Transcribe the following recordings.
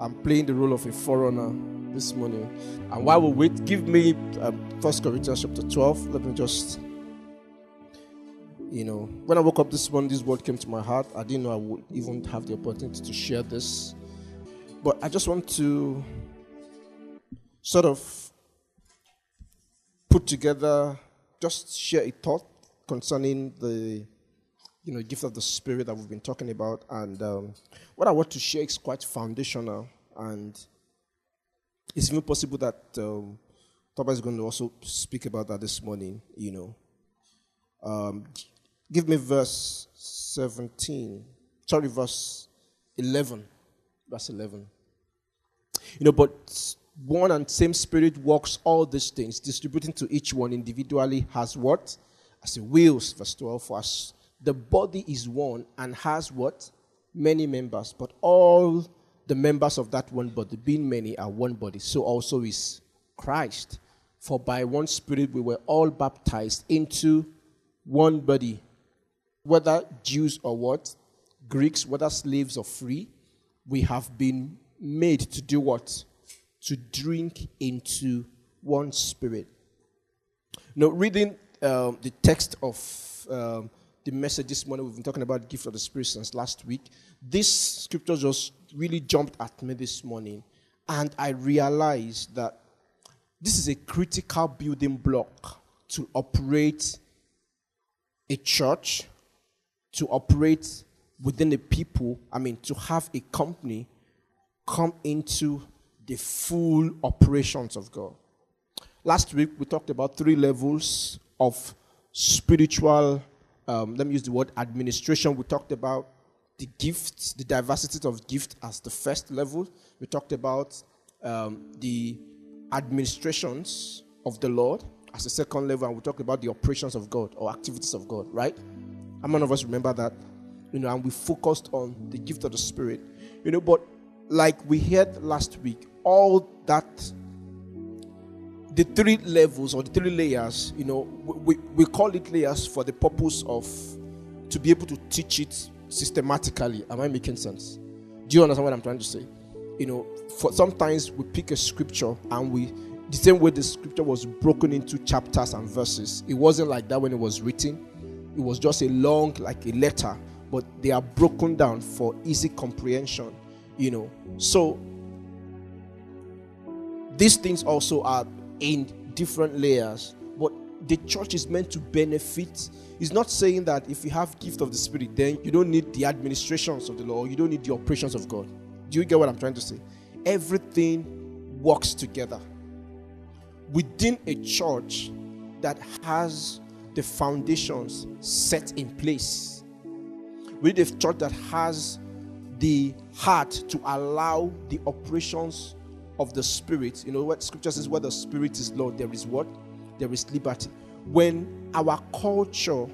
I'm playing the role of a forerunner this morning. And while we wait, give me 1 Corinthians chapter 12. Let me just, when I woke up this morning, this word came to my heart. I didn't know I would even have the opportunity to share this. But I just want to sort of put together, just share a thought concerning the gift of the Spirit that we've been talking about. And what I want to share is quite foundational. And it's even possible that Toba is going to also speak about that this morning, Give me verse 17. Sorry, verse 11. Verse 11. But one and same Spirit works all these things, distributing to each one individually has what? As a wills, verse 12, for us. The body is one and has what? Many members, but all the members of that one body, being many, are one body. So also is Christ. For by one Spirit we were all baptized into one body, whether Jews or what? Greeks, whether slaves or free, we have been made to do what? To drink into one Spirit. Now, reading the text of the message this morning, we've been talking about the gift of the Spirit since last week. This scripture just really jumped at me this morning, and I realized that this is a critical building block to operate a church, to operate within the people, to have a company come into the full operations of God. Last week, we talked about 3 levels of spiritual let me use the word administration. We talked about the gifts, the diversity of gift as the first level. We talked about the administrations of the Lord as the second level, and we talked about the operations of God or activities of God, right? How many of us remember that? And we focused on the gift of the Spirit. But like we heard last week, all that, the 3 levels or the 3 layers, we call it layers for the purpose of to be able to teach it systematically. Am I making sense? Do you understand what I'm trying to say? For sometimes we pick a scripture and the same way the scripture was broken into chapters and verses. It wasn't like that when it was written. It was just like a letter, but they are broken down for easy comprehension, So these things also are in different layers, but the church is meant to benefit. It's not saying that if you have gift of the Spirit, then you don't need the administrations of the Lord, you don't need the operations of God. Do you get what I'm trying to say? Everything works together within a church that has the foundations set in place, with a church that has the heart to allow the operations of the Spirit. What scripture says, where the Spirit is Lord, there is what? There is liberty. When our culture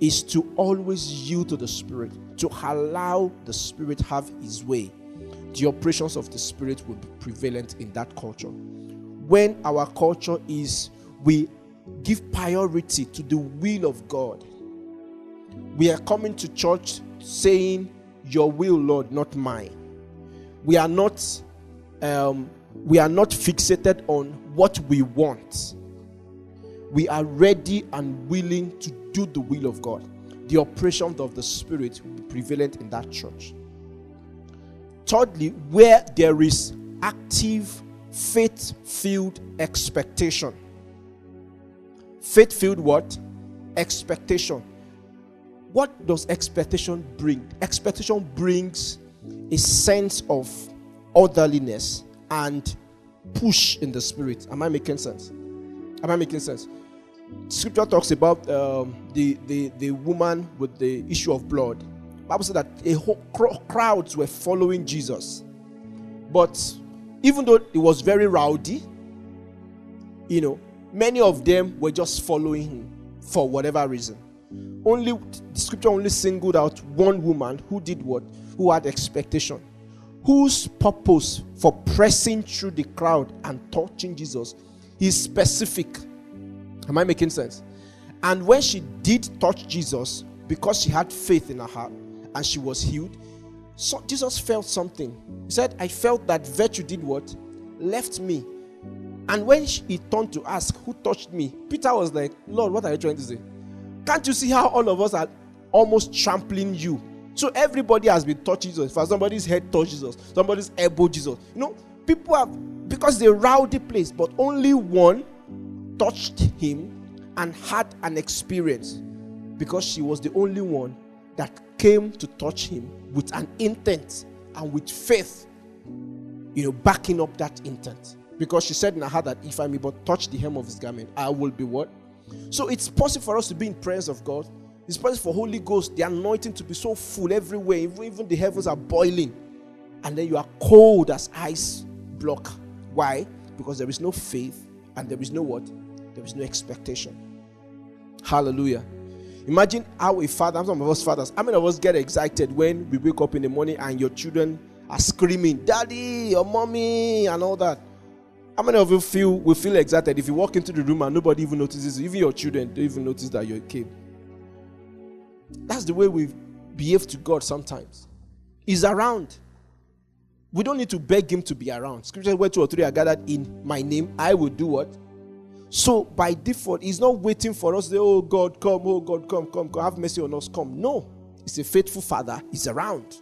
is to always yield to the Spirit, to allow the Spirit have his way, the operations of the Spirit will be prevalent in that culture. When our culture is, we give priority to the will of God. We are coming to church saying, your will, Lord, not mine. We are not fixated on what we want. We are ready and willing to do the will of God. The operations of the Spirit will be prevalent in that church. Thirdly, where there is active faith-filled expectation. Faith-filled what? Expectation. What does expectation bring? Expectation brings a sense of orderliness and push in the Spirit. Am I making sense? Am I making sense? Scripture talks about the woman with the issue of blood. Bible said that a whole crowds were following Jesus, but even though it was very rowdy, many of them were just following him for whatever reason. The scripture only singled out one woman who did what? Who had expectation, whose purpose for pressing through the crowd and touching Jesus is specific. Am I making sense? And when she did touch Jesus, because she had faith in her heart and she was healed, So Jesus felt something. He said, I felt that virtue did what? Left me. And when he turned to ask, who touched me? Peter was like, Lord, what are you trying to say? Can't you see how all of us are almost trampling you? So everybody has been touched Jesus. For somebody's head touched Jesus. Somebody's elbow Jesus. You know, people have, because they're a rowdy place, but only one touched him and had an experience. Because she was the only one that came to touch him with an intent and with faith, you know, backing up that intent. Because she said in her heart that if I may but touch the hem of his garment, I will be what? So it's possible for us to be in presence of God. It's possible for Holy Ghost, the anointing to be so full everywhere, even the heavens are boiling. And then you are cold as ice block. Why? Because there is no faith and there is no what? There is no expectation. Hallelujah. Imagine how a father, some of us fathers, how many of us get excited when we wake up in the morning and your children are screaming, Daddy or Mommy and all that. How many of you will feel excited if you walk into the room and nobody even notices, even your children don't even notice that you're a kid? That's the way we behave to God sometimes. He's around. We don't need to beg him to be around. Scripture, where two or three are gathered in my name, I will do what? So by default, he's not waiting for us to say, oh God, come, have mercy on us, come. No, he's a faithful father. He's around.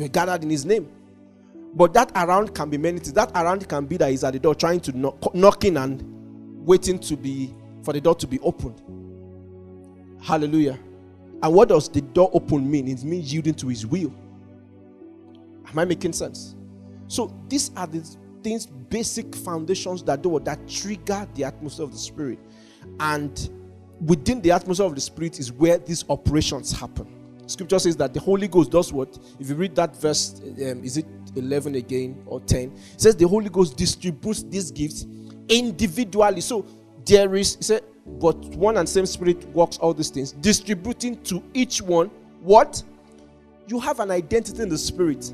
We're gathered in his name. But that around can be many things. That around can be that he's at the door trying to knocking and waiting for the door to be opened. Hallelujah. And what does the door open mean? It means yielding to his will. Am I making sense? So these are the things, basic foundations that trigger the atmosphere of the Spirit. And within the atmosphere of the Spirit is where these operations happen. Scripture says that the Holy Ghost does what? If you read that verse, is it 11 again or 10? It says the Holy Ghost distributes these gifts individually. So there is, it said, but one and same Spirit works all these things, distributing to each one what? You have an identity in the Spirit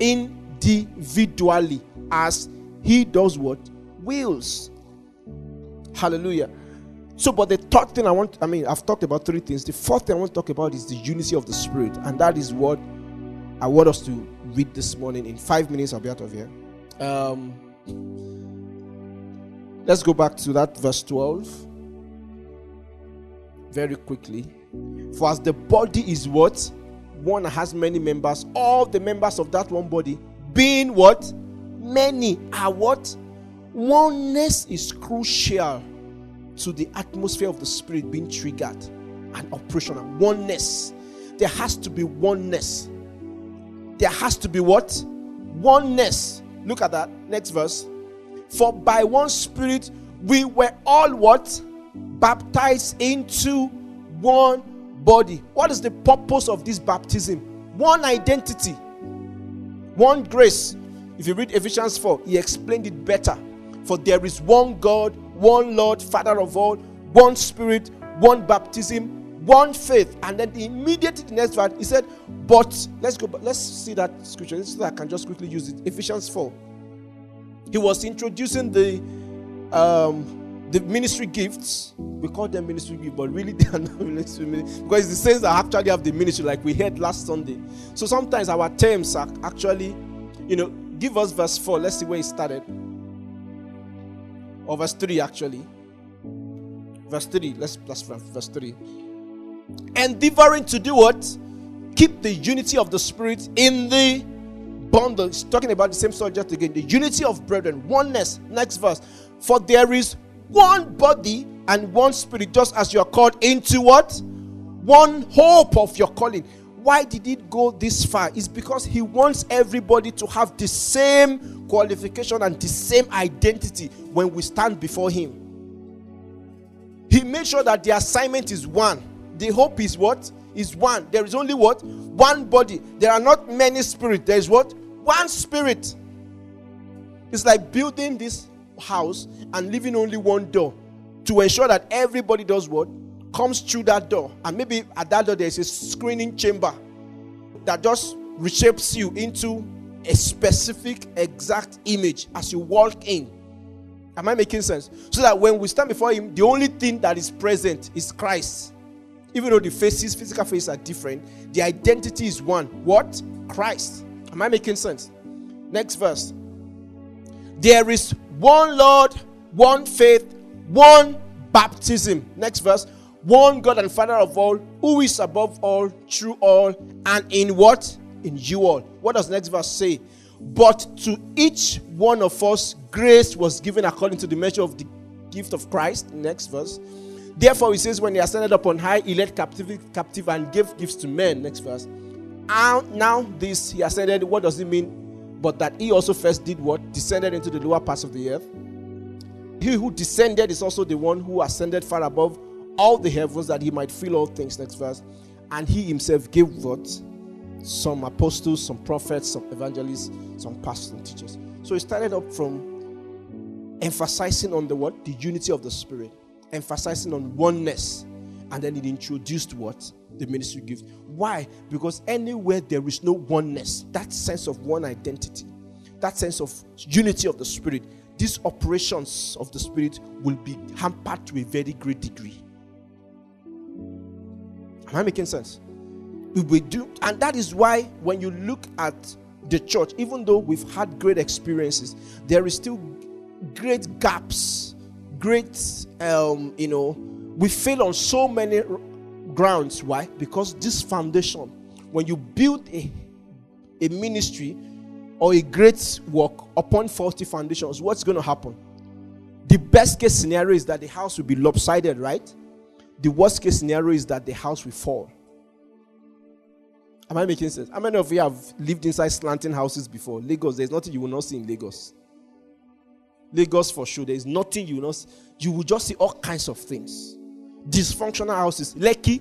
individually as he does what? Wills. Hallelujah. So, but the third thing I've talked about three things. The fourth thing I want to talk about is the unity of the Spirit. And that is what I want us to read this morning. In 5 minutes, I'll be out of here. Let's go back to that verse 12. Very quickly. For as the body is what? One has many members. All the members of that one body being what? Many are what? Oneness is crucial to the atmosphere of the Spirit being triggered and operational. Oneness. There has to be oneness. There has to be what? Oneness. Look at that. Next verse. For by one Spirit we were all what? Baptized into one body. What is the purpose of this baptism? One identity. One grace. If you read Ephesians 4, he explained it better. For there is one God, one Lord, Father of all, one Spirit, one baptism, one faith. And then immediately the next verse, he said, but, let's see that scripture, so that I can just quickly use it. Ephesians 4. He was introducing the ministry gifts. We call them ministry gifts, but really they are not ministry gifts. Because it's the saints that actually have the ministry, like we heard last Sunday. So sometimes our terms are actually, you know, give us verse 4. Let's see where it started. Or verse 3 actually. Verse 3. Let's verse 3. Endeavoring to do what? Keep the unity of the Spirit in the bond. It's talking about the same subject again. The unity of brethren. Oneness. Next verse. For there is one body and one Spirit, just as you are called into what? One hope of your calling. Why did it go this far? It's because he wants everybody to have the same qualification and the same identity when we stand before him. He made sure that the assignment is one. The hope is what? Is one. There is only what? One body. There are not many spirits. There is what? One Spirit. It's like building this house and leaving only one door to ensure that everybody does what? Comes through that door. And maybe at that door there is a screening chamber that just reshapes you into a specific exact image as you walk in. Am I making sense? So that when we stand before him, the only thing that is present is Christ. Even though the faces, physical faces are different, the identity is one. What? Christ. Am I making sense? Next verse. There is one Lord, one faith, one baptism. Next verse. One God and Father of all, who is above all, through all, and in what? In you all. What does next verse say? But to each one of us, grace was given according to the measure of the gift of Christ. Next verse. Therefore, he says, when he ascended upon high, he led captivity captive and gave gifts to men. Next verse. And now this, he ascended. What does it mean? But that he also first did what? Descended into the lower parts of the earth. He who descended is also the one who ascended far above all the heavens, that he might fill all things. Next verse. And he himself gave what? Some apostles, some prophets, some evangelists, some pastors and teachers. So he started up from emphasizing on the what? The unity of the Spirit, emphasizing on oneness, and then it introduced what? The ministry gift. Why? Because anywhere there is no oneness, that sense of one identity, that sense of unity of the Spirit, these operations of the Spirit will be hampered to a very great degree. Am I making sense? We do, and that is why when you look at the church, even though we've had great experiences, there is still great gaps, great, we fail on so many grounds. Why? Because this foundation, when you build a ministry or a great work upon faulty foundations, what's going to happen? The best case scenario is that the house will be lopsided, right? The worst case scenario is that the house will fall. Am I making sense? How many of you have lived inside slanting houses before? Lagos, there's nothing you will not see in Lagos. Lagos for sure, there's nothing you will not see. You will just see all kinds of things. Dysfunctional houses. Lekki,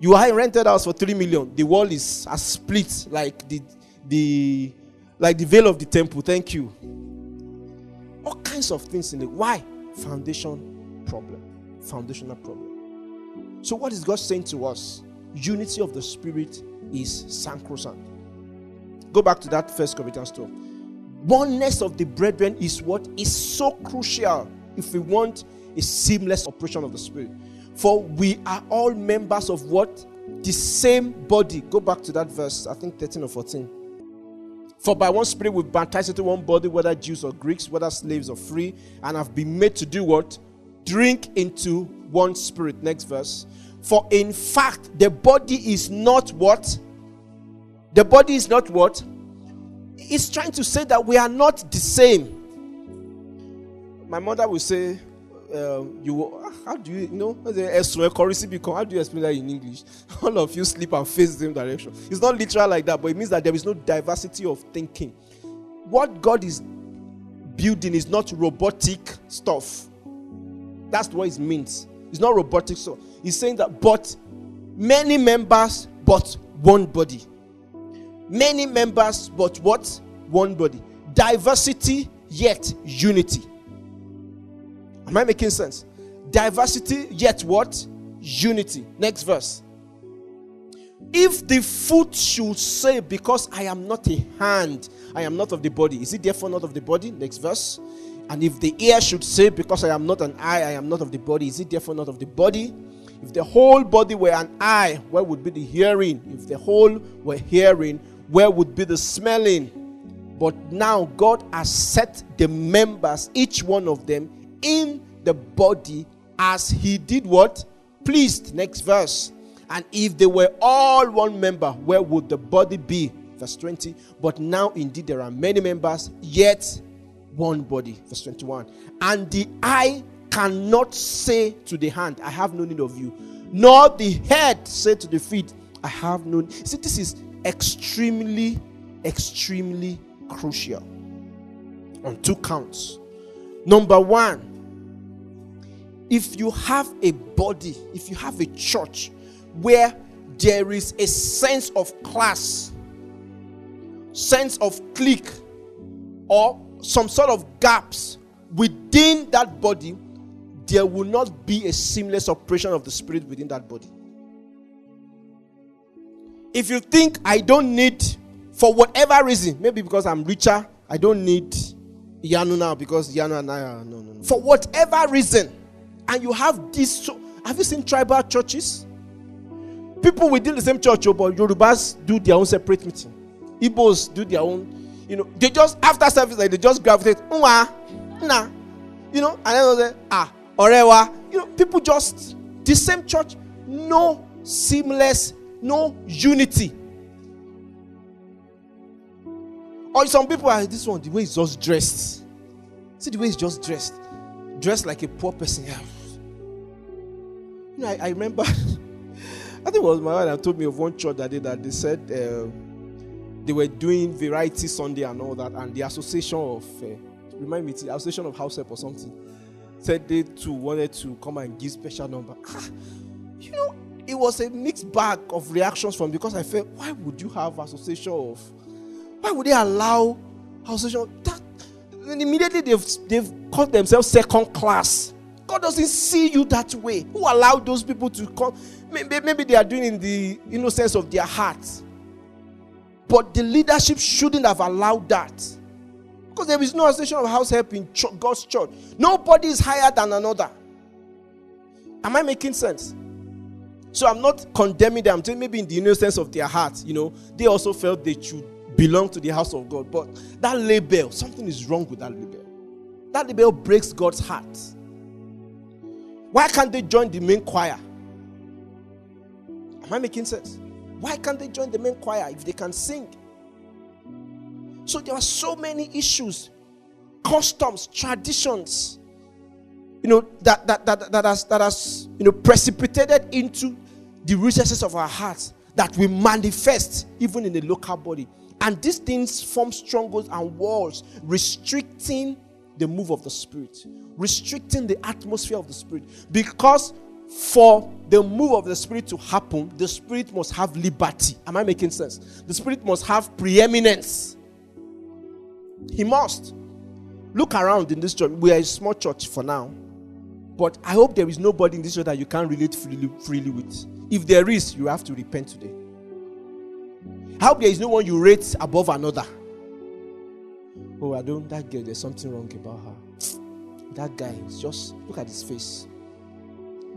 you are rented house for 3 million. The wall is as split like the veil of the temple. Thank you. All kinds of things in it. Why? Foundational problem. So what is God saying to us? Unity of the Spirit is sacrosanct. Go back to that First Corinthians 12. Oneness of the brethren is what is so crucial if we want a seamless operation of the Spirit. For we are all members of what? The same body. Go back to that verse, I think 13 or 14. For by one Spirit we've baptized into one body, whether Jews or Greeks, whether slaves or free, and have been made to do what? Drink into one Spirit. Next verse. For in fact, the body is not what? The body is not what? It's trying to say that we are not the same. My mother will say, how do you explain that in English? All of you sleep and face the same direction. It's not literal like that, but it means that there is no diversity of thinking. What God is building is not robotic stuff. That's what it means. It's not robotic. So he's saying that, but many members, but one body. Many members, but what? One body. Diversity, yet unity. Am I making sense? Diversity, yet what? Unity. Next verse. If the foot should say, because I am not a hand, I am not of the body, is it therefore not of the body? Next verse. And if the ear should say, because I am not an eye, I am not of the body, is it therefore not of the body? If the whole body were an eye, where would be the hearing? If the whole were hearing, where would be the smelling? But now God has set the members, each one of them, in the body as he did what? Pleased. Next verse. And if they were all one member, where would the body be? Verse 20. But now indeed there are many members, yet one body. Verse 21. And the eye cannot say to the hand, I have no need of you, nor the head say to the feet, I have no need. See, this is extremely, extremely crucial on two counts. Number one, if you have a body, if you have a church where there is a sense of class, sense of clique, or some sort of gaps within that body, there will not be a seamless operation of the Spirit within that body. If you think I don't need, for whatever reason, maybe because I'm richer, I don't need Yanu now because Yanu and I are, no. For whatever reason, and you have this, have you seen tribal churches? People within the same church, but Yorubas do their own separate meeting. Igbos do their own. You know, they just, after service, like they just gravitate. Nah. You know, and then they say, Orewa. You know, people just, the same church, no seamless, no unity. Or some people are, this one, the way he's just dressed. See the way he's just dressed. Dressed like a poor person. You know, I remember, I think it was my wife that told me of one church that day that they said they were doing Variety Sunday and all that, and the association of, remind me, the association of house help or something, said they too wanted to come and give special number. You know, it was a mixed bag of reactions from, because I felt, why would you have association of, why would they allow association that? And immediately they've called themselves second class. God doesn't see you that way. Who allowed those people to come? Maybe they are doing in the innocence of their hearts. But the leadership shouldn't have allowed that. Because there is no association of house help in God's church. Nobody is higher than another. Am I making sense? So I'm not condemning them. I'm saying maybe in the innocence of their hearts, you know, they also felt they should belong to the house of God. But that label, something is wrong with that label. That label breaks God's heart. Why can't they join the main choir? Am I making sense? Why can't they join the main choir if they can sing? So there are so many issues, customs, traditions, you know, that has you know, precipitated into the recesses of our hearts that we manifest even in the local body. And these things form strongholds and walls, restricting the move of the Spirit, restricting the atmosphere of the Spirit. Because for the move of the Spirit to happen, the Spirit must have liberty. Am I making sense? The Spirit must have preeminence. He must. Look around in this church. We are a small church for now. But I hope there is nobody in this church that you can't relate freely with. If there is, you have to repent today. I hope there is no one you rate above another. Oh, I don't, that girl, there's something wrong about her. That guy, just look at his face.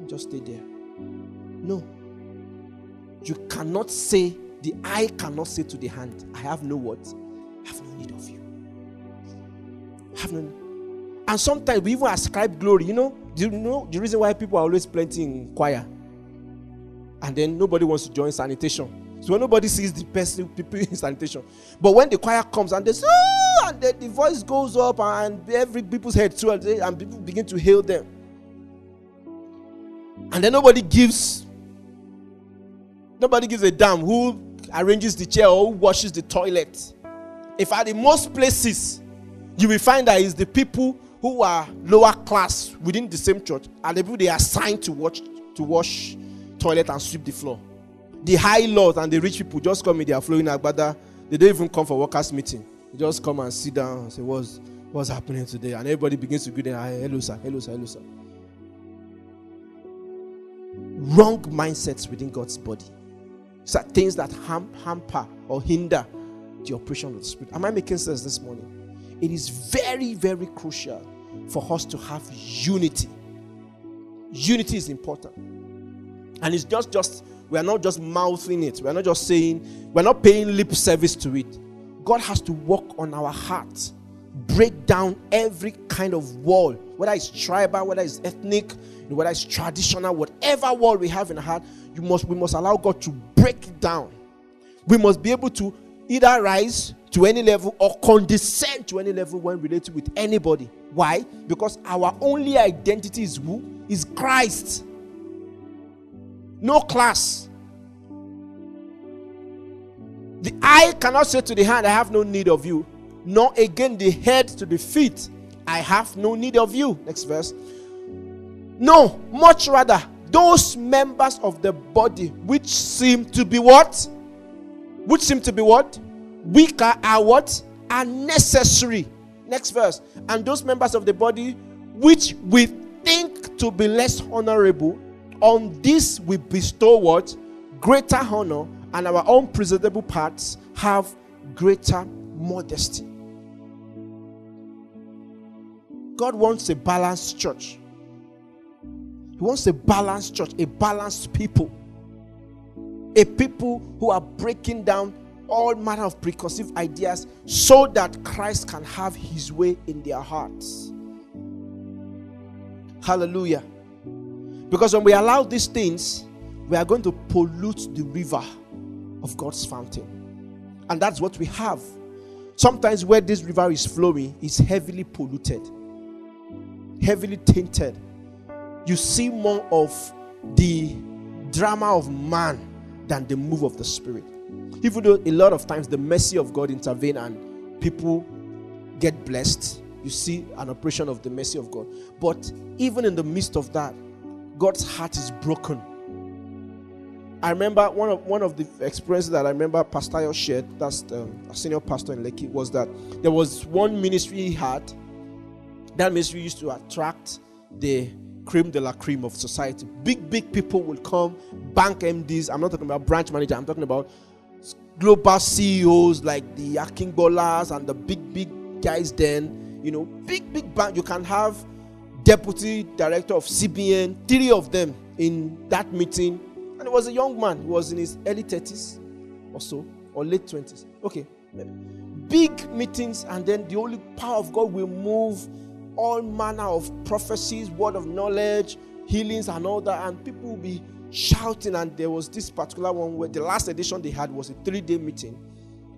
Just stay there. No. You cannot say, the eye cannot say to the hand, I have no what? I have no need of you. I have no need. And sometimes we even ascribe glory. You know, do you know the reason why people are always plenty in choir? And then nobody wants to join sanitation. So when nobody sees the person, people in sanitation. But when the choir comes and they say, oh, and the voice goes up and every people's head too, and people begin to hail them. And then nobody gives a damn who arranges the chair or who washes the toilet. In fact, in most places, you will find that it's the people who are lower class within the same church and the people they are assigned to wash toilet and sweep the floor. The high lords and the rich people just come in, they are flowing agbada. They don't even come for workers' meeting. They just come and sit down and say, what's happening today? And everybody begins to greet them, hello sir. Wrong mindsets within God's body. These are things that hamper or hinder the operation of the Spirit. Am I making sense this morning? It is very, very crucial for us to have unity. Unity is important. And it's just we are not just mouthing it. We are not just saying, we are not paying lip service to it. God has to work on our hearts. Break down every kind of wall, whether it's tribal, whether it's ethnic, whether it's traditional, whatever wall we have in our heart, we must allow God to break it down. We must be able to either rise to any level or condescend to any level when related with anybody. Why? Because our only identity is who? Is Christ. No class. The eye cannot say to the hand, I have no need of you. Nor again the head to the feet, I have no need of you. Next verse. No, much rather, those members of the body which seem to be what? Which seem to be what? Weaker are what? Are necessary. Next verse. And those members of the body which we think to be less honorable, on this we bestow what? Greater honor, and our own presentable parts have greater modesty. God wants a balanced church. He wants a balanced church, a balanced people. A people who are breaking down all manner of preconceived ideas so that Christ can have his way in their hearts. Hallelujah. Because when we allow these things, we are going to pollute the river of God's fountain. And that's what we have. Sometimes where this river is flowing is heavily polluted, heavily tainted. You see more of the drama of man than the move of the Spirit. Even though a lot of times the mercy of God intervenes and people get blessed, you see an operation of the mercy of God. But even in the midst of that, God's heart is broken. I remember one of the experiences that I remember Pastor Ayo shared, that's a senior pastor in Lekki, was that there was one ministry he had. That ministry used to attract the cream de la cream of society. Big people will come, bank MDs. I'm not talking about branch manager. I'm talking about global CEOs like the Akinbolas and the big guys. Then, you know, big bank. You can have deputy director of CBN, 3 of them in that meeting. And it was a young man who was in his early 30s or so, or late 20s. Okay. Big meetings, and then the only power of God will move all manner of prophecies, word of knowledge, healings, and all that. And people will be shouting. And there was this particular one where the last edition they had was a 3-day meeting.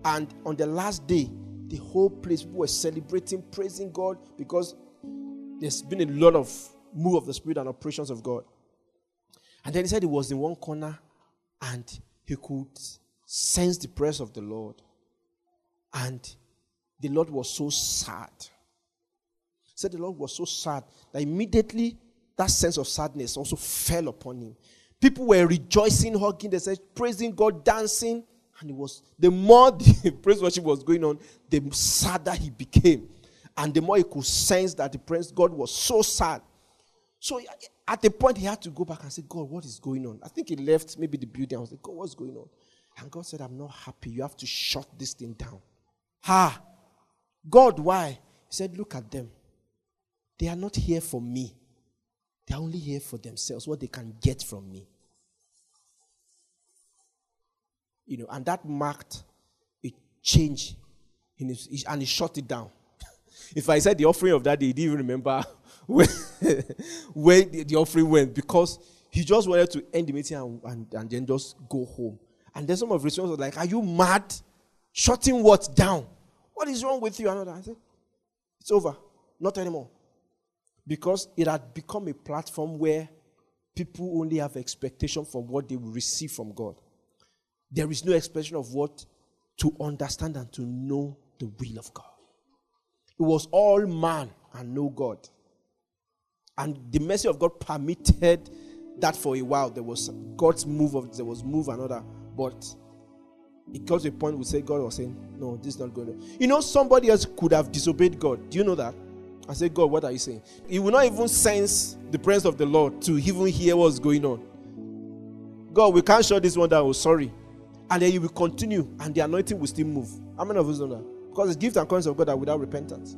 And on the last day, the whole place were celebrating, praising God, because there's been a lot of move of the Spirit and operations of God. And then he said he was in one corner and he could sense the presence of the Lord. And the Lord was so sad. He said the Lord was so sad that immediately that sense of sadness also fell upon him. People were rejoicing, hugging, they said, praising God, dancing. And it was, the more the praise worship was going on, the sadder he became. And the more he could sense that the presence of God was so sad. So at the point, he had to go back and say, God, what is going on? I think he left maybe the building. I was like, God, what's going on? And God said, I'm not happy. You have to shut this thing down. Ha! God, why? He said, look at them. They are not here for me. They are only here for themselves, what they can get from me. You know, and that marked a change in his, and he shut it down. If I said the offering of that day, he didn't even remember where the offering went, because he just wanted to end the meeting and then just go home. And then some of his friends were like, are you mad? Shutting what down? What is wrong with you? And I said, it's over. Not anymore. Because it had become a platform where people only have expectation for what they will receive from God. There is no expectation of what to understand and to know the will of God. It was all man and no God. And the mercy of God permitted that for a while. There was God's move, and all that. But it got to a point we say God was saying, no, this is not going on. You know, somebody else could have disobeyed God. Do you know that? I said, God, what are you saying? He will not even sense the presence of the Lord to even hear what's going on. God, we can't shut this one down. Oh, sorry. And then you will continue and the anointing will still move. How many of us know that? Because the gift and curse of God are without repentance.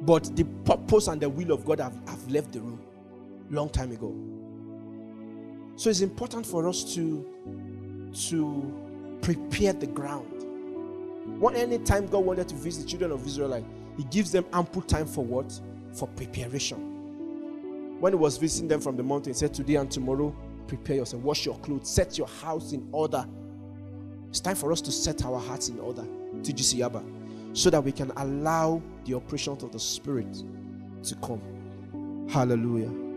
But the purpose and the will of God have left the room long time ago. So it's important for us to prepare the ground. Anytime God wanted to visit the children of Israel, like, he gives them ample time for what? For preparation. When he was visiting them from the mountain, he said, today and tomorrow, prepare yourself, wash your clothes, set your house in order. It's time for us to set our hearts in order, TGC Abba, so that we can allow the operations of the Spirit to come. Hallelujah.